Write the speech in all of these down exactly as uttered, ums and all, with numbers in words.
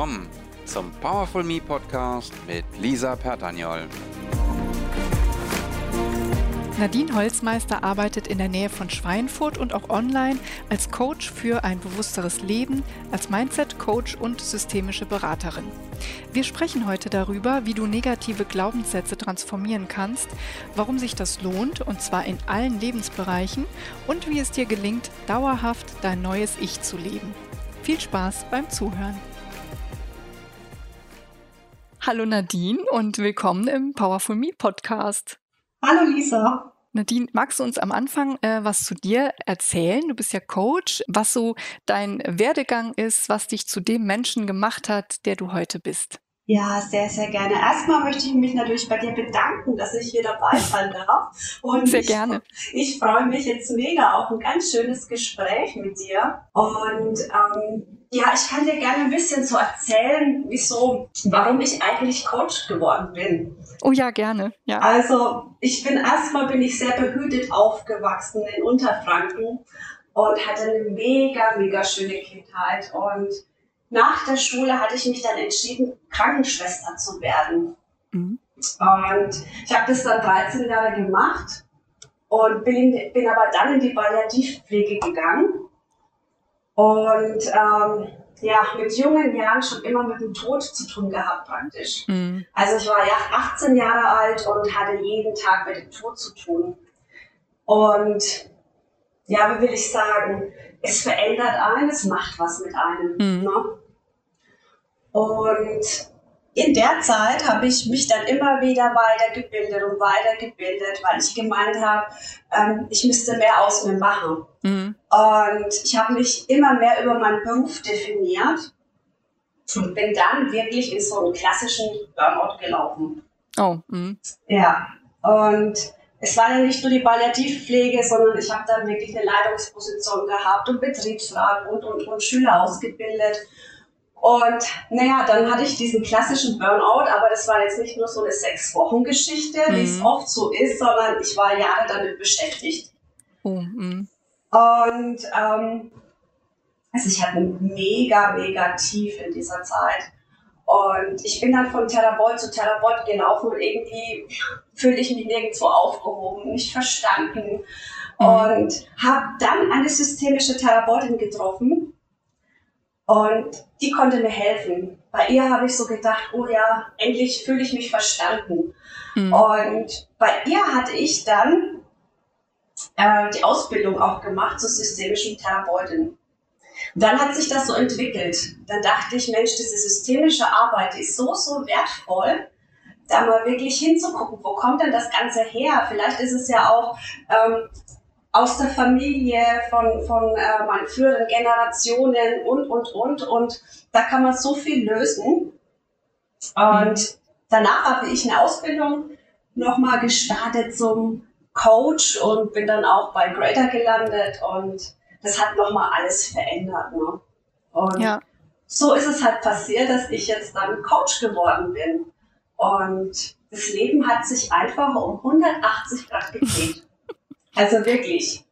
willkommen zum Powerful Me Podcast mit Lisa Pertagnol. Nadine Holzmeister arbeitet in der Nähe von Schweinfurt und auch online als Coach für ein bewussteres Leben, als Mindset-Coach und systemische Beraterin. Wir sprechen heute darüber, wie du negative Glaubenssätze transformieren kannst, warum sich das lohnt, und zwar in allen Lebensbereichen, und wie es dir gelingt, dauerhaft dein neues Ich zu leben. Viel Spaß beim Zuhören. Hallo Nadine und willkommen im Powerful Me Podcast. Hallo Lisa. Nadine, magst du uns am Anfang äh, was zu dir erzählen? Du bist ja Coach, was so dein Werdegang ist, was dich zu dem Menschen gemacht hat, der du heute bist. Ja, sehr, sehr gerne. Erstmal möchte ich mich natürlich bei dir bedanken, dass ich hier dabei sein darf. Und sehr ich, gerne. Ich freue mich jetzt mega auf ein ganz schönes Gespräch mit dir. Und ähm, ja, ich kann dir gerne ein bisschen so erzählen, wieso, warum ich eigentlich Coach geworden bin. Oh ja, gerne. Ja. Also ich bin erstmal bin ich sehr behütet aufgewachsen in Unterfranken und hatte eine mega, mega schöne Kindheit. Und nach der Schule hatte ich mich dann entschieden, Krankenschwester zu werden. Mhm. Und ich habe das dann dreizehn Jahre gemacht und bin, bin aber dann in die Palliativpflege gegangen. Und ähm, ja, mit jungen Jahren schon immer mit dem Tod zu tun gehabt praktisch. Mhm. Also ich war ja achtzehn Jahre alt und hatte jeden Tag mit dem Tod zu tun. Und ja, wie will ich sagen, es verändert einen, es macht was mit einem. Mhm. Ne? Und in der Zeit habe ich mich dann immer wieder weitergebildet und weitergebildet, weil ich gemeint habe, ähm, ich müsste mehr aus mir machen. Mhm. Und ich habe mich immer mehr über meinen Beruf definiert und bin dann wirklich in so einen klassischen Burnout gelaufen. Oh. Mhm. Ja, und es war ja nicht nur die Palliativpflege, sondern ich habe da wirklich eine Leitungsposition gehabt und Betriebsrat und, und, und Schüler ausgebildet. Und naja, dann hatte ich diesen klassischen Burnout, aber das war jetzt nicht nur so eine Sechs-Wochen-Geschichte, mhm. wie es oft so ist, sondern ich war Jahre damit beschäftigt. Mhm. Und ähm, also ich hatte mega, mega tief in dieser Zeit. Und ich bin dann von Therapeut zu Therapeut gelaufen und irgendwie fühlte ich mich nirgendwo aufgehoben, nicht verstanden. Mhm. Und habe dann eine systemische Therapeutin getroffen und die konnte mir helfen. Bei ihr habe ich so gedacht, oh ja, endlich fühle ich mich verstanden. Mhm. Und bei ihr hatte ich dann äh, die Ausbildung auch gemacht zur systemischen Therapeutin. Dann hat sich das so entwickelt. Dann dachte ich, Mensch, diese systemische Arbeit, die ist so, so wertvoll, da mal wirklich hinzugucken, wo kommt denn das Ganze her? Vielleicht ist es ja auch ähm, aus der Familie, von, von äh, meinen früheren Generationen und, und, und. Und da kann man so viel lösen. Und danach habe ich eine Ausbildung nochmal gestartet zum Coach und bin dann auch bei Grater gelandet und das hat nochmal alles verändert. Ne? Und ja, so ist es halt passiert, dass ich jetzt dann Coach geworden bin. Und das Leben hat sich einfach um hundertachtzig Grad gedreht. Also wirklich.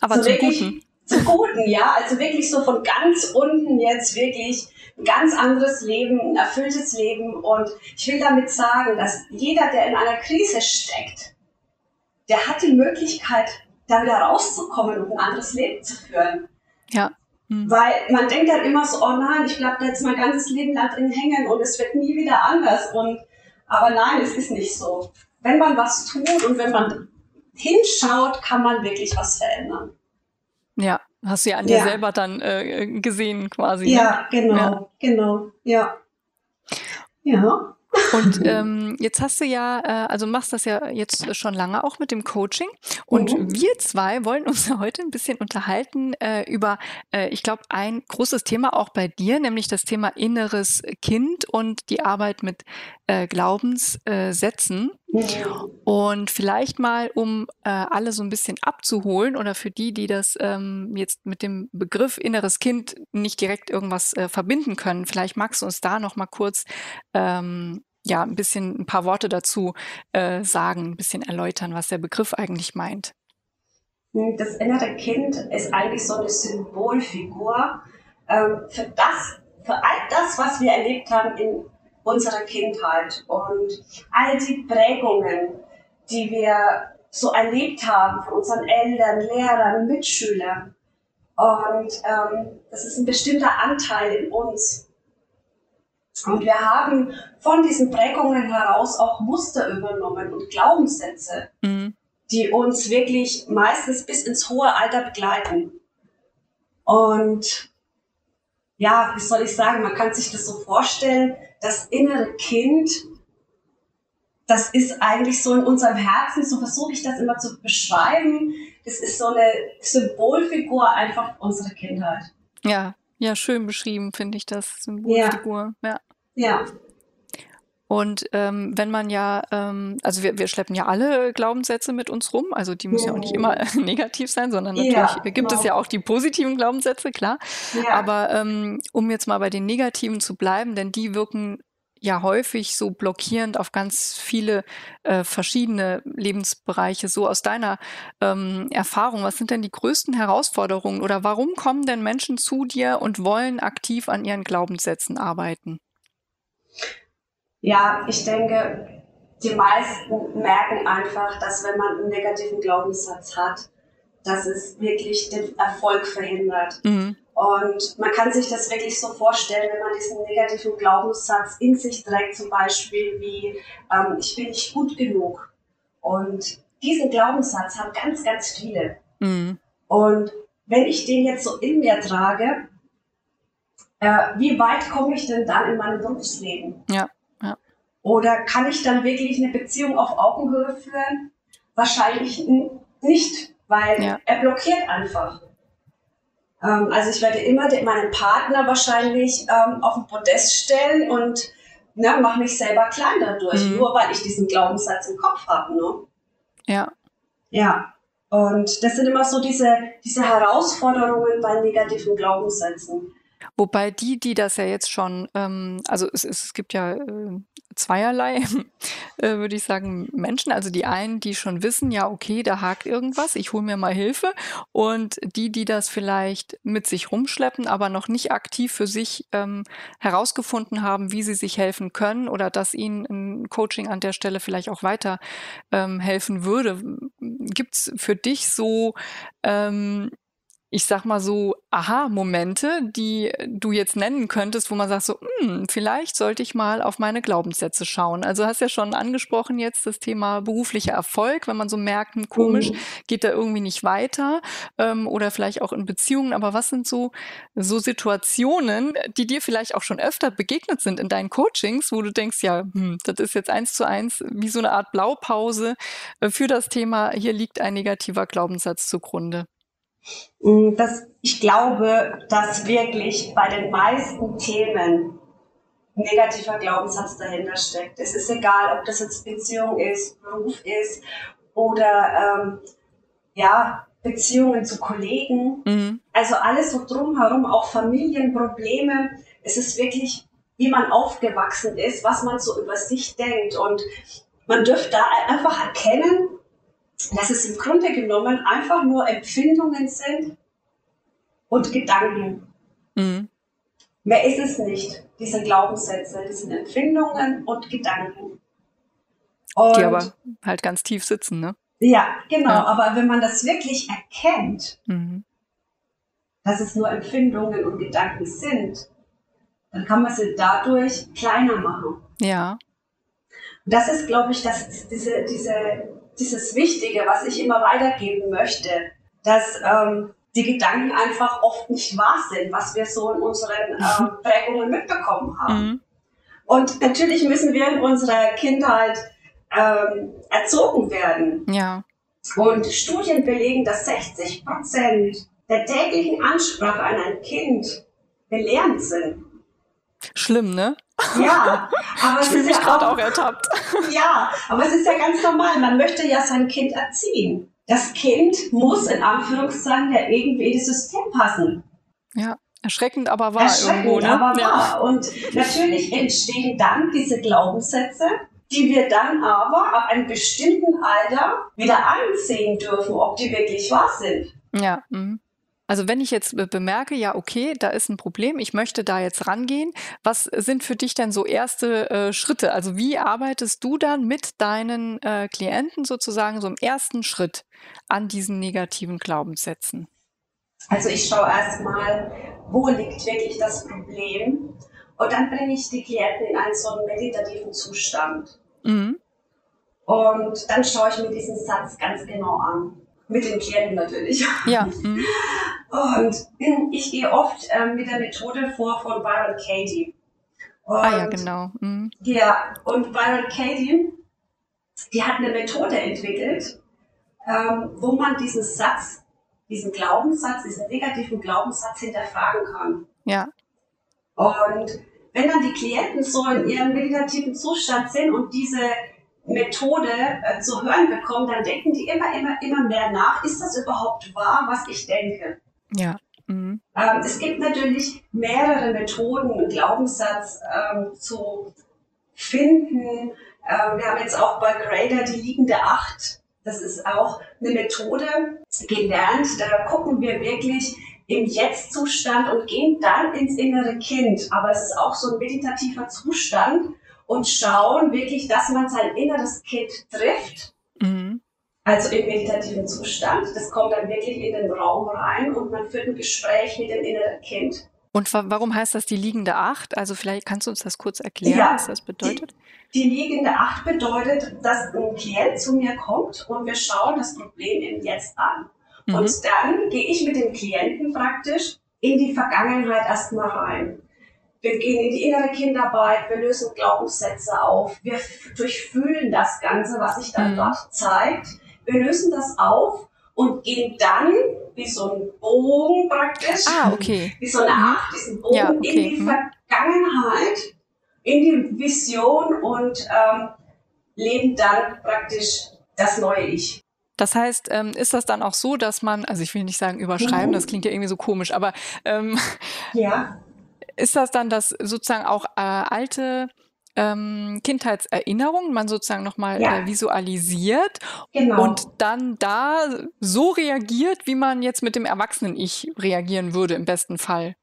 Aber so zum wirklich, Guten. Zum Guten, ja. Also wirklich so von ganz unten jetzt wirklich ein ganz anderes Leben, ein erfülltes Leben. Und ich will damit sagen, dass jeder, der in einer Krise steckt, der hat die Möglichkeit, da wieder rauszukommen und ein anderes Leben zu führen. Ja. Mhm. Weil man denkt dann immer so, oh nein, ich bleibe da jetzt mein ganzes Leben lang drin hängen und es wird nie wieder anders. Und, aber nein, es ist nicht so. Wenn man was tut und wenn man hinschaut, kann man wirklich was verändern. Ja, hast du ja an dir ja. selber dann äh, gesehen quasi. Ja, ne? genau, ja. genau, ja. Ja. Und ähm, jetzt hast du ja, äh, also machst das ja jetzt schon lange auch mit dem Coaching. Und oh. wir zwei wollen uns heute ein bisschen unterhalten äh, über, äh, ich glaube, ein großes Thema auch bei dir, nämlich das Thema inneres Kind und die Arbeit mit äh, Glaubenssätzen. Und vielleicht mal, um äh, alle so ein bisschen abzuholen oder für die, die das ähm, jetzt mit dem Begriff inneres Kind nicht direkt irgendwas äh, verbinden können, vielleicht magst du uns da noch mal kurz ähm, ja, ein bisschen ein paar Worte dazu äh, sagen, ein bisschen erläutern, was der Begriff eigentlich meint. Das innere Kind ist eigentlich so eine Symbolfigur ähm, für das, für all das, was wir erlebt haben in unserer Kindheit und all die Prägungen, die wir so erlebt haben von unseren Eltern, Lehrern, Mitschülern. Und ähm, das ist ein bestimmter Anteil in uns. Und wir haben von diesen Prägungen heraus auch Muster übernommen und Glaubenssätze, mhm. die uns wirklich meistens bis ins hohe Alter begleiten. Und ja, wie soll ich sagen, man kann sich das so vorstellen, das innere Kind, das ist eigentlich so in unserem Herzen, so versuche ich das immer zu beschreiben, das ist so eine Symbolfigur einfach unserer Kindheit. Ja, ja, schön beschrieben, finde ich das, Symbolfigur. Ja. Ja. Ja. Und ähm, wenn man ja, ähm, also wir, wir schleppen ja alle Glaubenssätze mit uns rum, also die müssen ja, ja auch nicht immer negativ sein, sondern natürlich ja, gibt genau. es ja auch die positiven Glaubenssätze, klar. Ja. Aber ähm, um jetzt mal bei den negativen zu bleiben, denn die wirken ja häufig so blockierend auf ganz viele äh, verschiedene Lebensbereiche. So aus deiner ähm, Erfahrung, was sind denn die größten Herausforderungen oder warum kommen denn Menschen zu dir und wollen aktiv an ihren Glaubenssätzen arbeiten? Ja, ich denke, die meisten merken einfach, dass wenn man einen negativen Glaubenssatz hat, dass es wirklich den Erfolg verhindert. Mhm. Und man kann sich das wirklich so vorstellen, wenn man diesen negativen Glaubenssatz in sich trägt, zum Beispiel wie, ähm, ich bin nicht gut genug. Und diesen Glaubenssatz haben ganz, ganz viele. Mhm. Und wenn ich den jetzt so in mir trage, äh, wie weit komme ich denn dann in meinem Berufsleben? Ja, ja. Oder kann ich dann wirklich eine Beziehung auf Augenhöhe führen? Wahrscheinlich nicht, weil ja. er blockiert einfach. Also ich werde immer den, meinen Partner wahrscheinlich ähm, auf den Podest stellen und ne, mache mich selber klein dadurch, mhm. nur weil ich diesen Glaubenssatz im Kopf habe. Ne? Ja. Ja, und das sind immer so diese, diese Herausforderungen bei negativen Glaubenssätzen. Wobei die, die das ja jetzt schon, ähm, also es, es gibt ja äh, zweierlei, äh, würde ich sagen, Menschen. Also die einen, die schon wissen, ja okay, da hakt irgendwas, ich hole mir mal Hilfe. Und die, die das vielleicht mit sich rumschleppen, aber noch nicht aktiv für sich ähm, herausgefunden haben, wie sie sich helfen können oder dass ihnen ein Coaching an der Stelle vielleicht auch weiter ähm, helfen würde. Gibt's für dich so... Ähm, ich sag mal so, Aha-Momente, die du jetzt nennen könntest, wo man sagt so, hm, vielleicht sollte ich mal auf meine Glaubenssätze schauen. Also hast ja schon angesprochen jetzt das Thema beruflicher Erfolg, wenn man so merkt, hm, komisch, geht da irgendwie nicht weiter ähm, oder vielleicht auch in Beziehungen. Aber was sind so, so Situationen, die dir vielleicht auch schon öfter begegnet sind in deinen Coachings, wo du denkst, ja, hm, das ist jetzt eins zu eins wie so eine Art Blaupause für das Thema, hier liegt ein negativer Glaubenssatz zugrunde. Das, ich glaube, dass wirklich bei den meisten Themen ein negativer Glaubenssatz dahinter steckt. Es ist egal, ob das jetzt Beziehung ist, Beruf ist oder ähm, ja, Beziehungen zu Kollegen. Mhm. Also alles so drumherum, auch Familienprobleme. Es ist wirklich, wie man aufgewachsen ist, was man so über sich denkt. Und man dürfte da einfach erkennen, dass es im Grunde genommen einfach nur Empfindungen sind und Gedanken. Mhm. Mehr ist es nicht, diese Glaubenssätze, diese Empfindungen und Gedanken. Und die aber halt ganz tief sitzen, ne? Ja, genau. Ja. Aber wenn man das wirklich erkennt, mhm. dass es nur Empfindungen und Gedanken sind, dann kann man sie dadurch kleiner machen. Ja. Und das ist, glaube ich, dass diese... diese dieses Wichtige, was ich immer weitergeben möchte, dass ähm, die Gedanken einfach oft nicht wahr sind, was wir so in unseren ähm, Prägungen mitbekommen haben. Mhm. Und natürlich müssen wir in unserer Kindheit ähm, erzogen werden. Ja. Und Studien belegen, dass sechzig Prozent der täglichen Ansprache an ein Kind gelernt sind. Schlimm, ne? Ja, aber ich fühle mich ja gerade auch, auch ertappt. Ja, aber es ist ja ganz normal. Man möchte ja sein Kind erziehen. Das Kind muss in Anführungszeichen ja irgendwie in das System passen. Ja, erschreckend, aber wahr. Erschreckend, irgendwo, ne? aber ja. wahr. Und natürlich entstehen dann diese Glaubenssätze, die wir dann aber ab einem bestimmten Alter wieder ansehen dürfen, ob die wirklich wahr sind. Ja, mhm. Also wenn ich jetzt bemerke, ja, okay, da ist ein Problem, ich möchte da jetzt rangehen, was sind für dich denn so erste äh, Schritte? Also wie arbeitest du dann mit deinen äh, Klienten sozusagen so im ersten Schritt an diesen negativen Glaubenssätzen? Also ich schaue erstmal, wo liegt wirklich das Problem, und dann bringe ich die Klienten in einen so einen meditativen Zustand. Mhm. Und dann schaue ich mir diesen Satz ganz genau an. Mit den Klienten natürlich. Ja. Mhm. Und ich gehe oft ähm, mit der Methode vor von Byron Katie. Und ah ja, genau. Mhm. Ja, und Byron Katie, die hat eine Methode entwickelt, ähm, wo man diesen Satz, diesen Glaubenssatz, diesen negativen Glaubenssatz hinterfragen kann. Ja. Und wenn dann die Klienten so in ihrem meditativen Zustand sind und diese Methode äh, zu hören bekommen, dann denken die immer, immer, immer mehr nach, ist das überhaupt wahr, was ich denke? Ja. Mhm. Ähm, es gibt natürlich mehrere Methoden, einen Glaubenssatz ähm, zu finden. Ähm, wir haben jetzt auch bei Grater die liegende Acht. Das ist auch eine Methode gelernt. Da gucken wir wirklich im Jetzt-Zustand und gehen dann ins innere Kind. Aber es ist auch so ein meditativer Zustand, und schauen wirklich, dass man sein inneres Kind trifft, mhm. also im meditativen Zustand. Das kommt dann wirklich in den Raum rein und man führt ein Gespräch mit dem inneren Kind. Und warum heißt das die liegende Acht? Also vielleicht kannst du uns das kurz erklären, ja, was das bedeutet? Die, die liegende Acht bedeutet, dass ein Klient zu mir kommt und wir schauen das Problem im Jetzt an. Mhm. Und dann gehe ich mit dem Klienten praktisch in die Vergangenheit erstmal rein. Wir gehen in die innere Kinderarbeit, wir lösen Glaubenssätze auf, wir durchfühlen das Ganze, was sich dann mhm. dort zeigt. Wir lösen das auf und gehen dann, wie so ein Bogen praktisch, ah, okay. wie so eine Acht, diesen Bogen ja, okay. in die mhm. Vergangenheit, in die Vision und ähm, leben dann praktisch das neue Ich. Das heißt, ähm, ist das dann auch so, dass man, also ich will nicht sagen überschreiben, mhm. das klingt ja irgendwie so komisch, aber ähm, ja. Ist das dann, dass sozusagen auch äh, alte ähm, Kindheitserinnerungen man sozusagen nochmal ja. äh, visualisiert genau. und dann da so reagiert, wie man jetzt mit dem Erwachsenen-Ich reagieren würde im besten Fall?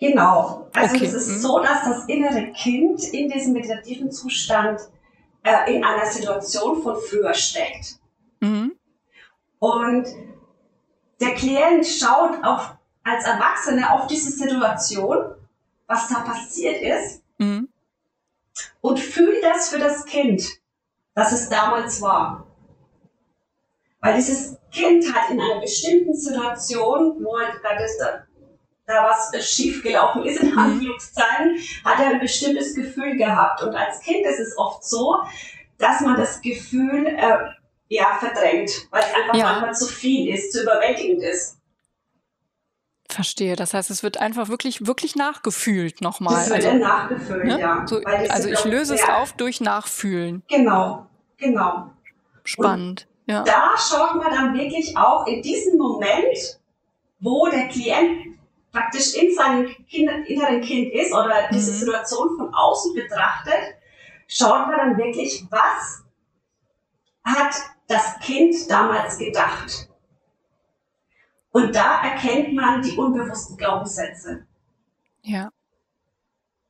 Genau. Also okay. es ist mhm. so, dass das innere Kind in diesem meditativen Zustand äh, in einer Situation von früher steckt. Mhm. Und der Klient schaut auf als Erwachsene auf diese Situation, was da passiert ist, mhm. und fühle das für das Kind, dass es damals war. Weil dieses Kind hat in einer bestimmten Situation, wo halt da, da was schiefgelaufen ist, in Anführungszeichen, hat er ein bestimmtes Gefühl gehabt. Und als Kind ist es oft so, dass man das Gefühl äh, ja, verdrängt, weil es einfach ja. manchmal zu viel ist, zu überwältigend ist. Verstehe. Das heißt, es wird einfach wirklich, wirklich nachgefühlt nochmal. Es wird also, nachgefühlt, ne? ja. So, also ich löse es auf durch Nachfühlen. Genau, genau. Spannend. Und ja. da schaut man dann wirklich auch in diesem Moment, wo der Klient praktisch in seinem inneren Kind ist oder diese mhm. Situation von außen betrachtet, schaut man dann wirklich, was hat das Kind damals gedacht? Und da erkennt man die unbewussten Glaubenssätze. Ja.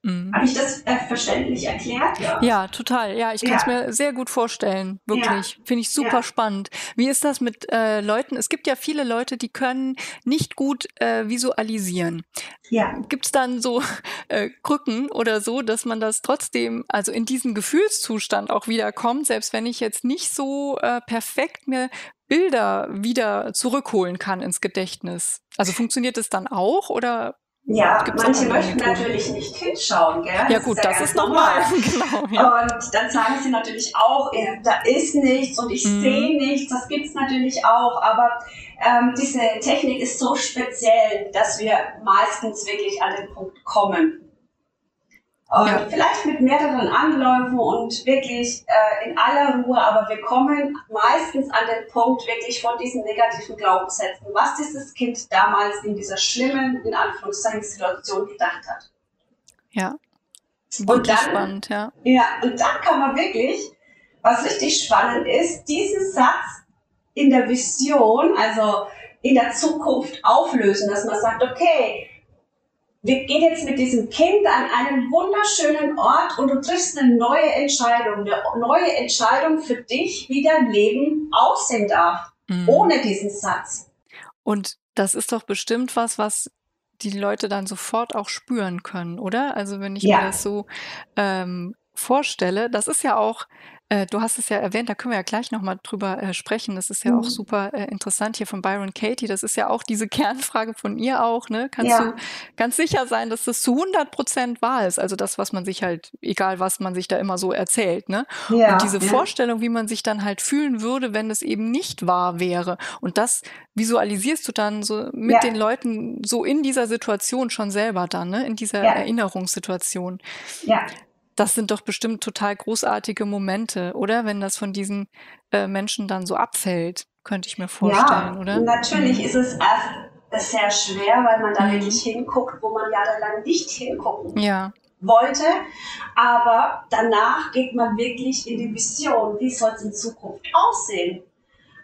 Mhm. Habe ich das äh, verständlich erklärt? Ja, ja total. Ja, ich kann es ja. mir sehr gut vorstellen. Wirklich. Ja. Finde ich super ja. spannend. Wie ist das mit äh, Leuten? Es gibt ja viele Leute, die können nicht gut äh, visualisieren. Ja. Gibt es dann so äh, Krücken oder so, dass man das trotzdem, also in diesen Gefühlszustand auch wieder kommt, selbst wenn ich jetzt nicht so äh, perfekt mir Bilder wieder zurückholen kann ins Gedächtnis? Also funktioniert es dann auch oder? Ja, manche möchten natürlich nicht hinschauen, gell? Ja gut, das ist normal. Genau, ja. Und dann sagen sie natürlich auch, da ist nichts und ich mhm. sehe nichts, das gibt es natürlich auch, aber ähm, diese Technik ist so speziell, dass wir meistens wirklich an den Punkt kommen. Und ja. vielleicht mit mehreren Anläufen und wirklich äh, in aller Ruhe, aber wir kommen meistens an den Punkt wirklich von diesen negativen Glaubenssätzen, was dieses Kind damals in dieser schlimmen, in Anführungszeichen, Situation gedacht hat. Ja, und dann, spannend, ja. Ja, und dann kann man wirklich, was richtig spannend ist, diesen Satz in der Vision, also in der Zukunft auflösen, dass man sagt, okay, wir gehen jetzt mit diesem Kind an einen wunderschönen Ort und du triffst eine neue Entscheidung, eine neue Entscheidung für dich, wie dein Leben aussehen darf, mhm. ohne diesen Satz. Und das ist doch bestimmt was, was die Leute dann sofort auch spüren können, oder? Also wenn ich ja. mir das so ähm, vorstelle, das ist ja auch, äh, du hast es ja erwähnt, da können wir ja gleich nochmal drüber äh, sprechen, das ist ja mhm. auch super äh, interessant hier von Byron Katie, das ist ja auch diese Kernfrage von ihr auch, ne? Kannst ja. du ganz sicher sein, dass das zu hundert Prozent wahr ist, also das, was man sich halt, egal was man sich da immer so erzählt, ne? Ja. Und diese ja. Vorstellung, wie man sich dann halt fühlen würde, wenn es eben nicht wahr wäre, und das visualisierst du dann so mit ja. den Leuten so in dieser Situation schon selber dann, ne? In dieser ja. Erinnerungssituation. Ja. Das sind doch bestimmt total großartige Momente, oder? Wenn das von diesen äh, Menschen dann so abfällt, könnte ich mir vorstellen, ja, oder? Ja, natürlich mhm. ist es erst sehr schwer, weil man da mhm. wirklich hinguckt, wo man jahrelang nicht hingucken ja. wollte. Aber danach geht man wirklich in die Vision, wie soll es in Zukunft aussehen?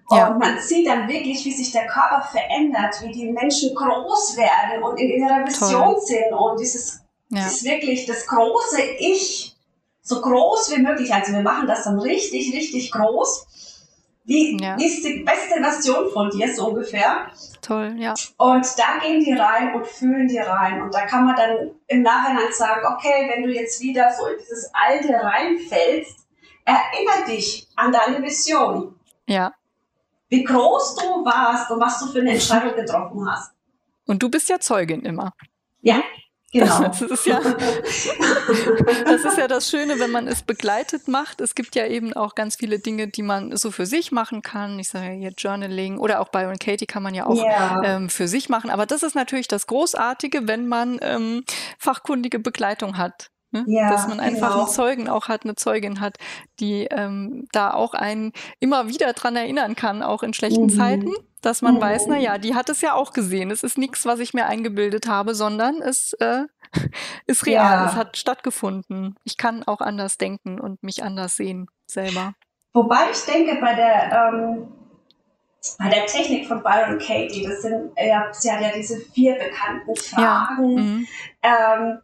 Und ja. man sieht dann wirklich, wie sich der Körper verändert, wie die Menschen groß werden und in ihrer Vision Toll. sind und dieses Ja. Das ist wirklich das große Ich, so groß wie möglich. Also wir machen das dann richtig, richtig groß. Wie ja. ist die beste Version von dir, so ungefähr. Toll, ja. Und da gehen die rein und fühlen die rein. Und da kann man dann im Nachhinein sagen, okay, wenn du jetzt wieder so in dieses Alte reinfällst, erinnere dich an deine Vision. Ja. Wie groß du warst und was du für eine Entscheidung getroffen hast. Und du bist ja Zeugin immer. Ja. Genau. Das ist ja, das ist ja das Schöne, wenn man es begleitet macht. Es gibt ja eben auch ganz viele Dinge, die man so für sich machen kann. Ich sage ja hier Journaling oder auch Byron Katie kann man ja auch yeah. ähm, für sich machen. Aber das ist natürlich das Großartige, wenn man ähm, fachkundige Begleitung hat. Ne? Ja, dass man einfach genau. einen Zeugen auch hat, eine Zeugin hat, die ähm, da auch einen immer wieder dran erinnern kann, auch in schlechten mhm. Zeiten, dass man mhm. weiß, naja, die hat es ja auch gesehen. Es ist nichts, was ich mir eingebildet habe, sondern es äh, ist real, ja. es hat stattgefunden. Ich kann auch anders denken und mich anders sehen selber. Wobei ich denke, bei der, ähm, bei der Technik von Byron Katie, das sind, äh, sie hat ja diese vier bekannten Fragen, ja. mhm. ähm,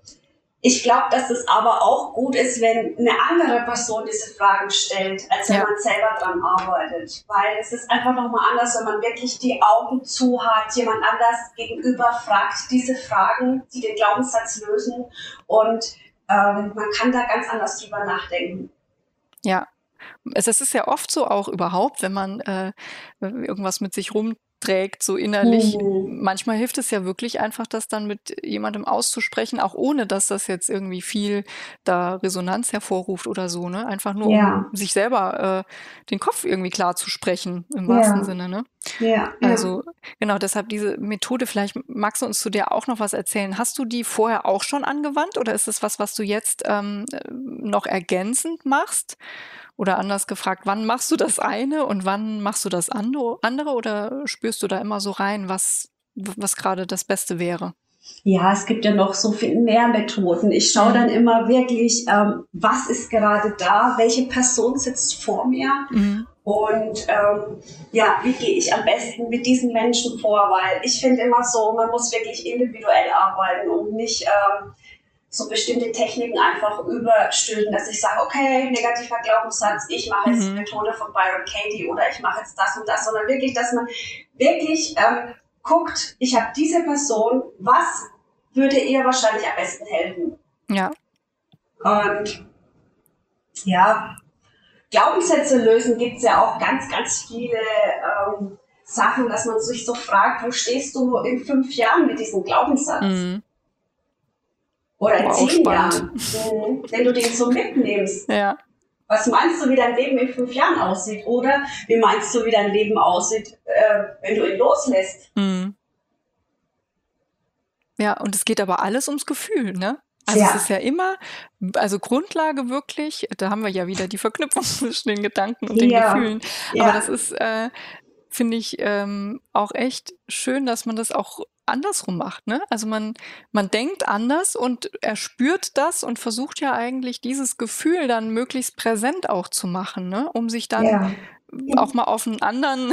ich glaube, dass es aber auch gut ist, wenn eine andere Person diese Fragen stellt, als wenn ja. man selber dran arbeitet. Weil es ist einfach nochmal anders, wenn man wirklich die Augen zu hat, jemand anders gegenüber fragt diese Fragen, die den Glaubenssatz lösen, und ähm, man kann da ganz anders drüber nachdenken. Ja, es ist ja oft so auch überhaupt, wenn man äh, irgendwas mit sich rum trägt, so innerlich. Mhm. Manchmal hilft es ja wirklich einfach, das dann mit jemandem auszusprechen, auch ohne, dass das jetzt irgendwie viel da Resonanz hervorruft oder so, ne? Einfach nur, ja. um sich selber äh, den Kopf irgendwie klar zu sprechen, im ja. wahrsten Sinne, ne? Ja. Also, genau, deshalb diese Methode, vielleicht magst du uns zu der auch noch was erzählen. Hast du die vorher auch schon angewandt oder ist es was, was du jetzt ähm, noch ergänzend machst? Oder anders gefragt, wann machst du das eine und wann machst du das andere? Oder spürst du da immer so rein, was, was gerade das Beste wäre? Ja, es gibt ja noch so viel mehr Methoden. Ich schaue dann immer wirklich, ähm, was ist gerade da? Welche Person sitzt vor mir? Mhm. Und ähm, ja, wie gehe ich am besten mit diesen Menschen vor? Weil ich finde immer so, man muss wirklich individuell arbeiten und nicht... Ähm, so bestimmte Techniken einfach überstülpen, dass ich sage, okay, negativer Glaubenssatz, ich mache jetzt mhm. die Methode von Byron Katie oder ich mache jetzt das und das, sondern wirklich, dass man wirklich ähm, guckt, ich habe diese Person, was würde ihr wahrscheinlich am besten helfen? Ja. Und ja, Glaubenssätze lösen gibt es ja auch ganz, ganz viele ähm, Sachen, dass man sich so fragt, wo stehst du in fünf Jahren mit diesem Glaubenssatz? Mhm. Oder in zehn Jahren, wenn du den so mitnimmst. Ja. Was meinst du, wie dein Leben in fünf Jahren aussieht? Oder wie meinst du, wie dein Leben aussieht, äh, wenn du ihn loslässt? Mhm. Ja, und es geht aber alles ums Gefühl, ne? Also ja. es ist ja immer, also Grundlage wirklich, da haben wir ja wieder die Verknüpfung zwischen den Gedanken und den ja. Gefühlen. Aber ja. das ist, äh, finde ich, ähm, auch echt schön, dass man das auch andersrum macht, ne? Also man, man denkt anders und erspürt das und versucht ja eigentlich dieses Gefühl dann möglichst präsent auch zu machen, ne? Um sich dann ja. auch mal auf einen anderen,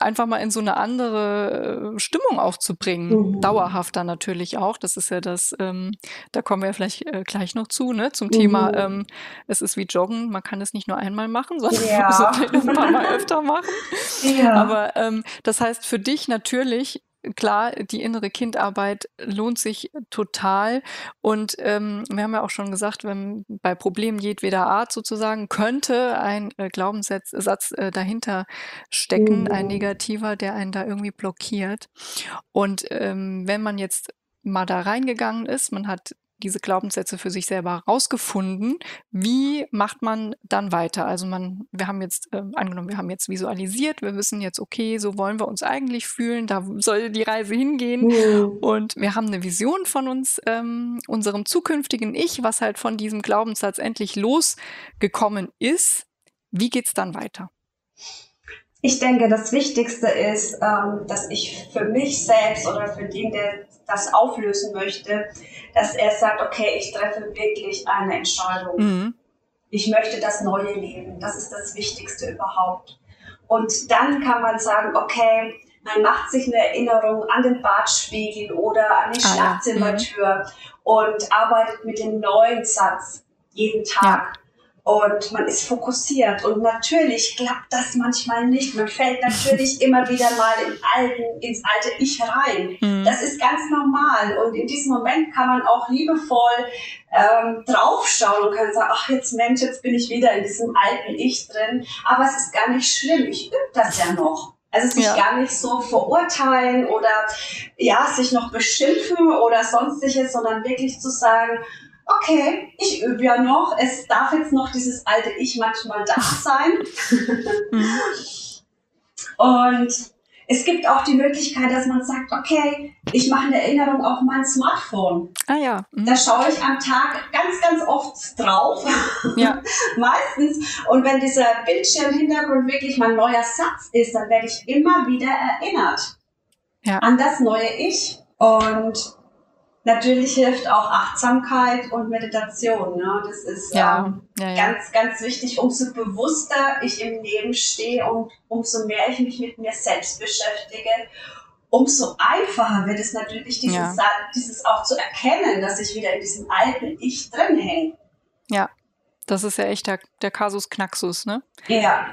einfach mal in so eine andere Stimmung auch zu bringen. Mhm. Dauerhafter natürlich auch. Das ist ja das, ähm, da kommen wir vielleicht äh, gleich noch zu, ne? Zum mhm. Thema, ähm, es ist wie Joggen, man kann es nicht nur einmal machen, sondern ja. so ein paar Mal öfter machen. Ja. Aber ähm, das heißt für dich natürlich, klar, die innere Kindarbeit lohnt sich total und ähm, wir haben ja auch schon gesagt, wenn bei Problemen jedweder Art sozusagen könnte ein äh, Glaubenssatz Satz, äh, dahinter stecken, mhm. ein negativer, der einen da irgendwie blockiert. Und ähm, wenn man jetzt mal da reingegangen ist, man hat diese Glaubenssätze für sich selber rausgefunden. Wie macht man dann weiter? Also man, wir haben jetzt, äh, angenommen, wir haben jetzt visualisiert, wir wissen jetzt, okay, so wollen wir uns eigentlich fühlen, da soll die Reise hingehen. Ja. Und wir haben eine Vision von uns, ähm, unserem zukünftigen Ich, was halt von diesem Glaubenssatz endlich losgekommen ist. Wie geht's dann weiter? Ich denke, das Wichtigste ist, ähm, dass ich für mich selbst oder für den, der das auflösen möchte, dass er sagt, okay, ich treffe wirklich eine Entscheidung. Mhm. Ich möchte das neue Leben. Das ist das Wichtigste überhaupt. Und dann kann man sagen, okay, man macht sich eine Erinnerung an den Badspiegel oder an die ah, Schlafzimmertür ja. mhm. und arbeitet mit dem neuen Satz jeden Tag. Ja. Und man ist fokussiert und natürlich klappt das manchmal nicht. Man fällt natürlich immer wieder mal in alten, ins alte Ich rein. Mhm. Das ist ganz normal und in diesem Moment kann man auch liebevoll ähm, draufschauen und kann sagen, ach jetzt Mensch, jetzt bin ich wieder in diesem alten Ich drin. Aber es ist gar nicht schlimm, ich übe das ja noch. Also sich ja. gar nicht so verurteilen oder ja, sich noch beschimpfen oder sonstiges, sondern wirklich zu sagen, okay, ich übe ja noch, es darf jetzt noch dieses alte Ich manchmal da sein. Und es gibt auch die Möglichkeit, dass man sagt, okay, ich mache eine Erinnerung auf mein Smartphone. Ah ja. Mhm. Da schaue ich am Tag ganz, ganz oft drauf. Ja. Meistens. Und wenn dieser Bildschirmhintergrund wirklich mein neuer Satz ist, dann werde ich immer wieder erinnert ja. an das neue Ich. Und natürlich hilft auch Achtsamkeit und Meditation. Ne? Das ist ja, ähm, ja, ja. ganz, ganz wichtig. Umso bewusster ich im Leben stehe und umso mehr ich mich mit mir selbst beschäftige, umso einfacher wird es natürlich, dieses, ja. dieses auch zu erkennen, dass ich wieder in diesem alten Ich drin hänge. Ja, das ist ja echt der, der Kasus Knaxus, ne? Ja.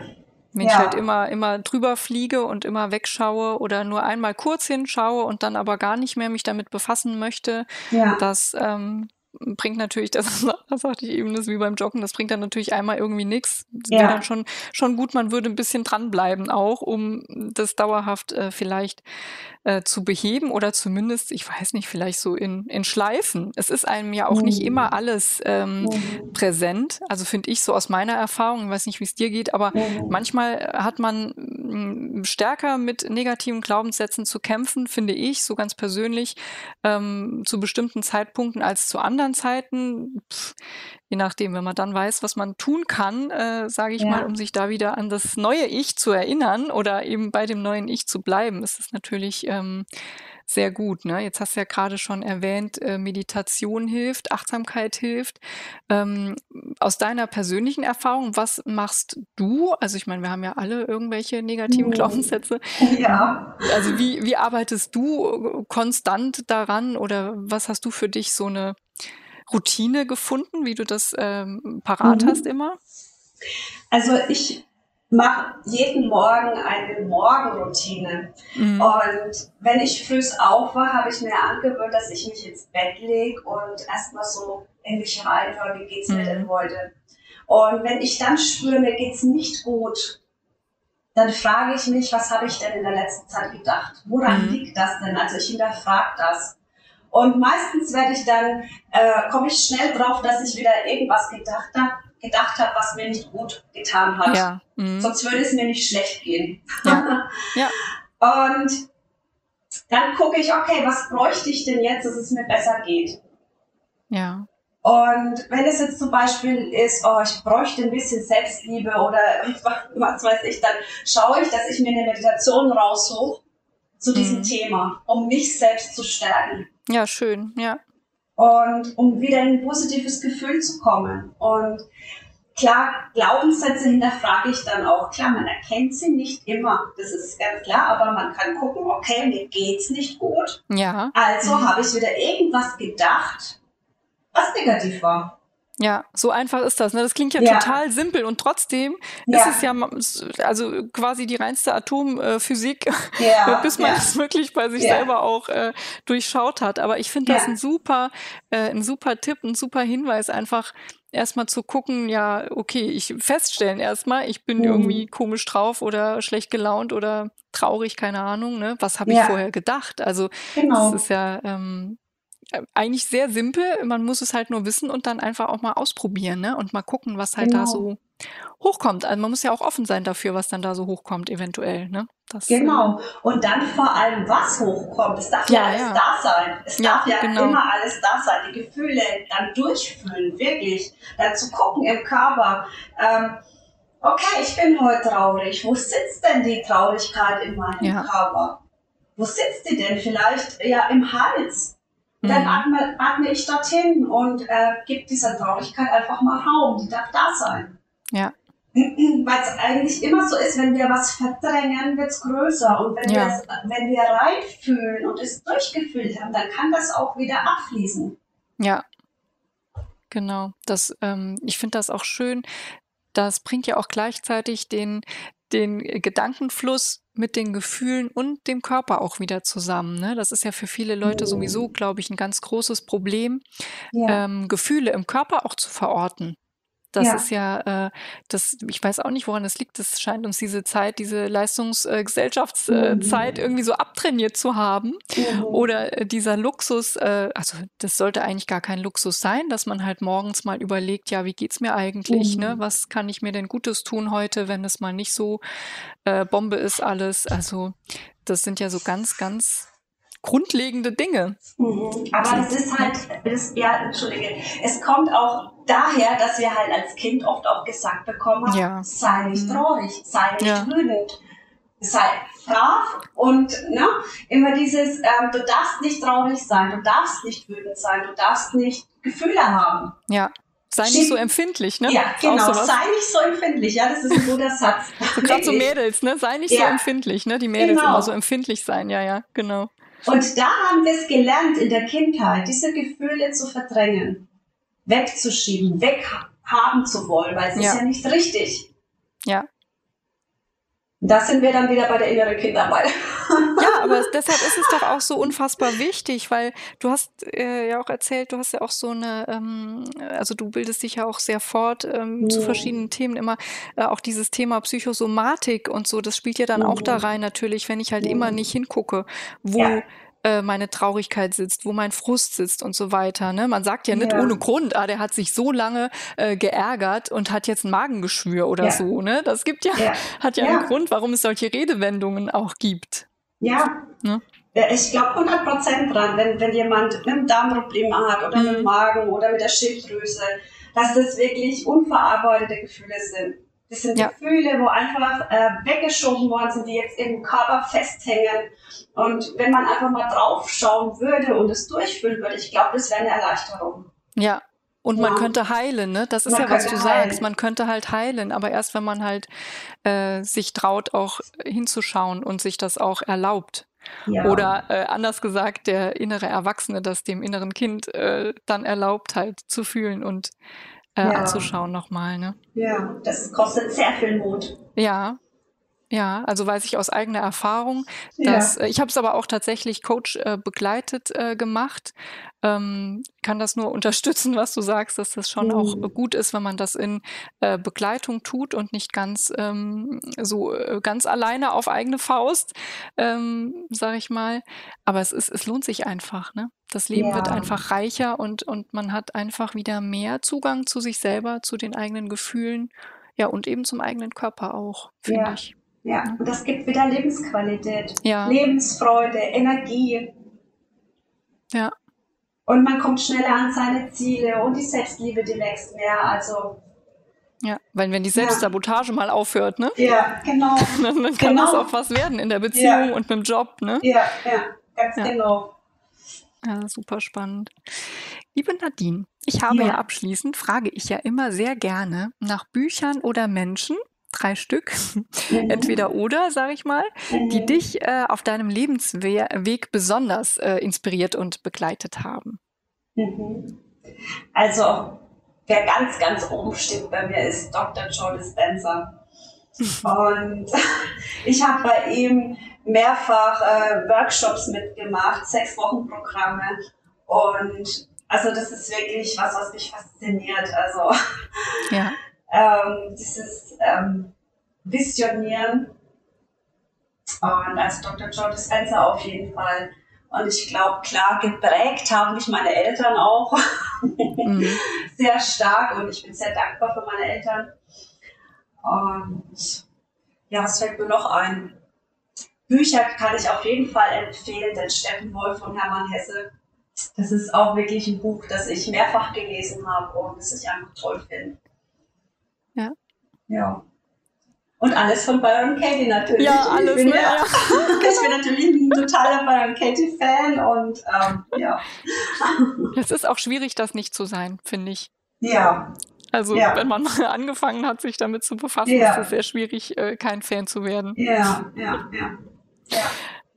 Wenn ja. ich halt immer, immer drüber fliege und immer wegschaue oder nur einmal kurz hinschaue und dann aber gar nicht mehr mich damit befassen möchte, ja. das ähm, bringt natürlich, das, das sagte ich eben, das ist wie beim Joggen, das bringt dann natürlich einmal irgendwie nichts. Das ja. wäre dann schon, schon gut, man würde ein bisschen dranbleiben auch, um das dauerhaft äh, vielleicht äh, zu beheben oder zumindest, ich weiß nicht, vielleicht so in, in Schleifen. Es ist einem ja auch mhm. nicht immer alles ähm, mhm. präsent, also finde ich so aus meiner Erfahrung, ich weiß nicht, wie es dir geht, aber mhm. manchmal hat man mh, stärker mit negativen Glaubenssätzen zu kämpfen, finde ich, so ganz persönlich, ähm, zu bestimmten Zeitpunkten als zu anderen Zeiten, pf, je nachdem, wenn man dann weiß, was man tun kann, äh, sage ich ja. mal, um sich da wieder an das neue Ich zu erinnern oder eben bei dem neuen Ich zu bleiben, ist das natürlich ähm, sehr gut. Ne? Jetzt hast du ja gerade schon erwähnt, äh, Meditation hilft, Achtsamkeit hilft. Ähm, aus deiner persönlichen Erfahrung, was machst du? Also ich meine, wir haben ja alle irgendwelche negativen mhm. Glaubenssätze. Ja. Also wie, wie arbeitest du konstant daran oder was hast du für dich so eine Routine gefunden, wie du das ähm, parat mhm. hast immer? Also ich mache jeden Morgen eine Morgenroutine. Mhm. Und wenn ich früh aufwache, habe ich mir angewöhnt, dass ich mich ins Bett lege und erstmal so in mich reinhöre, wie geht's mhm. mir denn heute? Und wenn ich dann spüre, mir geht's nicht gut, dann frage ich mich, was habe ich denn in der letzten Zeit gedacht? Woran mhm. liegt das denn? Also ich hinterfrage das. Und meistens werde ich dann, äh, komme ich schnell drauf, dass ich wieder irgendwas gedacht habe, gedacht habe, was mir nicht gut getan hat. Ja. Mhm. Sonst würde es mir nicht schlecht gehen. Ja. Ja. Und dann gucke ich, okay, was bräuchte ich denn jetzt, dass es mir besser geht? Ja. Und wenn es jetzt zum Beispiel ist, oh, ich bräuchte ein bisschen Selbstliebe oder was weiß ich, dann schaue ich, dass ich mir eine Meditation raussuche zu diesem mhm. Thema, um mich selbst zu stärken. Ja, schön, ja. Und um wieder in ein positives Gefühl zu kommen. Und Klar, Glaubenssätze hinterfrage ich dann auch. Klar, man erkennt sie nicht immer, das ist ganz klar, aber man kann gucken, okay, mir geht's nicht gut. Ja. Also mhm. habe ich wieder irgendwas gedacht, was negativ war. Ja, so einfach ist das. Ne? Das klingt ja, ja total simpel und trotzdem ja. ist es ja also quasi die reinste Atomphysik, ja. bis man es ja. wirklich bei sich ja. selber auch äh, durchschaut hat. Aber ich finde ja. das ein super, äh, ein super Tipp, ein super Hinweis, einfach erstmal zu gucken, ja, okay, ich feststellen erstmal, ich bin mhm. irgendwie komisch drauf oder schlecht gelaunt oder traurig, keine Ahnung. Ne? Was habe ja. ich vorher gedacht? Also genau. das ist ja... Ähm, eigentlich sehr simpel, man muss es halt nur wissen und dann einfach auch mal ausprobieren, ne? Und mal gucken, was halt genau. da so hochkommt. Also man muss ja auch offen sein dafür, was dann da so hochkommt eventuell, ne? Das, genau. Äh, und dann vor allem, was hochkommt. Es darf ja, ja alles ja. da sein. Es ja, darf ja genau. immer alles da sein. Die Gefühle dann durchfühlen, wirklich. Dann zu gucken im Körper, ähm, okay, ich bin heute traurig. Wo sitzt denn die Traurigkeit in meinem ja. Körper? Wo sitzt die denn? Vielleicht ja im Hals. Dann atme, atme ich dorthin und äh, gebe dieser Traurigkeit einfach mal Raum. Die darf da sein. Ja. Weil es eigentlich immer so ist, wenn wir was verdrängen, wird es größer. Und wenn, ja. wenn wir reinfühlen und es durchgefühlt haben, dann kann das auch wieder abfließen. Ja, genau. Das, ähm, ich finde das auch schön. Das bringt ja auch gleichzeitig den, den Gedankenfluss mit den Gefühlen und dem Körper auch wieder zusammen. Ne? Das ist ja für viele Leute sowieso, glaube ich, ein ganz großes Problem, ja. ähm, Gefühle im Körper auch zu verorten. Das ja. ist ja, äh, das, ich weiß auch nicht, woran das liegt. Das scheint uns diese Zeit, diese Leistungsgesellschaftszeit äh, mhm. irgendwie so abtrainiert zu haben. Mhm. Oder äh, dieser Luxus, äh, also das sollte eigentlich gar kein Luxus sein, dass man halt morgens mal überlegt, ja, wie geht's mir eigentlich? Mhm. Ne? Was kann ich mir denn Gutes tun heute, wenn das mal nicht so äh, Bombe ist alles? Also das sind ja so ganz, ganz grundlegende Dinge. Mhm. Aber das ist halt, das, ja, Entschuldige, es kommt auch daher, dass wir halt als Kind oft auch gesagt bekommen haben, ja. sei nicht traurig, sei nicht ja. wütend, sei brav und ne, immer dieses, äh, du darfst nicht traurig sein, du darfst nicht wütend sein, du darfst nicht Gefühle haben. Ja, sei Schick. nicht so empfindlich, ne? Ja, genau, sei nicht so empfindlich, ja, das ist ein guter Satz. Gerade so Mädels, ne, sei nicht ja. so empfindlich, ne, die Mädels genau. immer so empfindlich sein, ja, ja, genau. Und da haben wir es gelernt in der Kindheit, diese Gefühle zu verdrängen, wegzuschieben, weghaben zu wollen, weil es ja. ist ja nicht richtig. Ja. Da sind wir dann wieder bei der inneren Kinderarbeit. Ja, aber deshalb ist es doch auch so unfassbar wichtig, weil du hast äh, ja auch erzählt, du hast ja auch so eine, ähm, also du bildest dich ja auch sehr fort ähm, mhm. zu verschiedenen Themen immer, äh, auch dieses Thema Psychosomatik und so, das spielt ja dann mhm. auch da rein natürlich, wenn ich halt mhm. immer nicht hingucke, wo ja. äh, meine Traurigkeit sitzt, wo mein Frust sitzt und so weiter. Ne? Man sagt ja nicht ja. ohne Grund, ah, der hat sich so lange äh, geärgert und hat jetzt ein Magengeschwür oder ja. so. Ne? Das gibt ja, ja. hat ja, ja einen Grund, warum es solche Redewendungen auch gibt. Ja, ja. Ich glaube hundert Prozent dran, wenn, wenn jemand mit einem Darmproblem hat oder mhm. mit dem Magen oder mit der Schilddrüse, dass das wirklich unverarbeitete Gefühle sind. Das sind ja. Gefühle, wo einfach äh, weggeschoben worden sind, die jetzt im Körper festhängen. Und wenn man einfach mal drauf schauen würde und es durchfühlen würde, ich glaube, das wäre eine Erleichterung. Ja. Und man ja. könnte heilen, ne? Das ist man ja, was du heilen. sagst. Man könnte halt heilen, aber erst wenn man halt äh, sich traut, auch hinzuschauen und sich das auch erlaubt. Ja. Oder äh, anders gesagt, der innere Erwachsene das dem inneren Kind äh, dann erlaubt, halt zu fühlen und äh, ja. anzuschauen nochmal, ne? Ja, das kostet sehr viel Mut. Ja. Ja, also weiß ich aus eigener Erfahrung, dass ja. ich habe es aber auch tatsächlich Coach äh, begleitet äh, gemacht. Ähm, kann das nur unterstützen, was du sagst, dass das schon mhm. auch gut ist, wenn man das in äh, Begleitung tut und nicht ganz ähm, so äh, ganz alleine auf eigene Faust, ähm, sage ich mal. Aber es ist, es lohnt sich einfach, ne? Das Leben ja. wird einfach reicher und und man hat einfach wieder mehr Zugang zu sich selber, zu den eigenen Gefühlen, ja und eben zum eigenen Körper auch, finde ja. ich. Ja, und das gibt wieder Lebensqualität, ja. Lebensfreude, Energie. Ja. Und man kommt schneller an seine Ziele und die Selbstliebe, die wächst mehr. Also. Ja, weil wenn die Selbstsabotage ja. mal aufhört, ne? Ja, genau. dann, dann kann genau. das auch was werden in der Beziehung ja. und mit dem Job, ne? Ja, ja, ganz ja. genau. Ja, super spannend. Liebe Nadine, ich habe ja. ja abschließend, frage ich ja immer sehr gerne nach Büchern oder Menschen, drei Stück, entweder oder, sage ich mal, die dich äh, auf deinem Lebensweg besonders äh, inspiriert und begleitet haben. Also, wer ganz, ganz oben steht bei mir, ist Doktor Joe Dispenza. Und ich habe bei ihm mehrfach äh, Workshops mitgemacht, sechs Wochenprogramme. Und also das ist wirklich was, was mich fasziniert. Also ja. ähm, dieses ähm, Visionieren. Und also Doktor Joe Dispenza auf jeden Fall. Und ich glaube, klar, geprägt haben mich meine Eltern auch mhm. sehr stark. Und ich bin sehr dankbar für meine Eltern. Und ja, was fällt mir noch ein? Bücher kann ich auf jeden Fall empfehlen, den Steppenwolf von Hermann Hesse. Das ist auch wirklich ein Buch, das ich mehrfach gelesen habe und das ich einfach toll finde. Ja. Ja. Und alles von Byron Katie natürlich. Ja, alles. Ich bin, ja, ja. ich bin natürlich ein totaler Byron Katie-Fan und ähm, ja. Es ist auch schwierig, das nicht zu sein, finde ich. Ja. Also ja. wenn man mal angefangen hat, sich damit zu befassen, ja. ist es sehr schwierig, kein Fan zu werden. Ja, ja, ja. ja.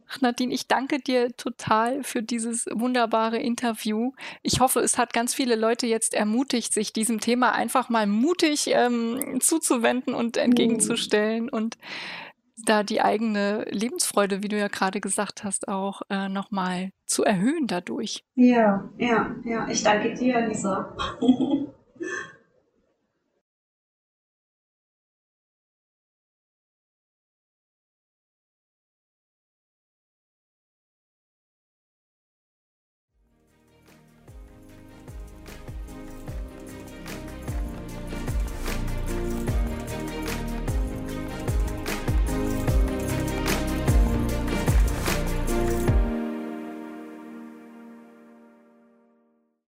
Ach Nadine, ich danke dir total für dieses wunderbare Interview. Ich hoffe, es hat ganz viele Leute jetzt ermutigt, sich diesem Thema einfach mal mutig ähm, zuzuwenden und entgegenzustellen und da die eigene Lebensfreude, wie du ja gerade gesagt hast, auch äh, nochmal zu erhöhen dadurch. Ja, ja, ja. Ich danke dir, Lisa.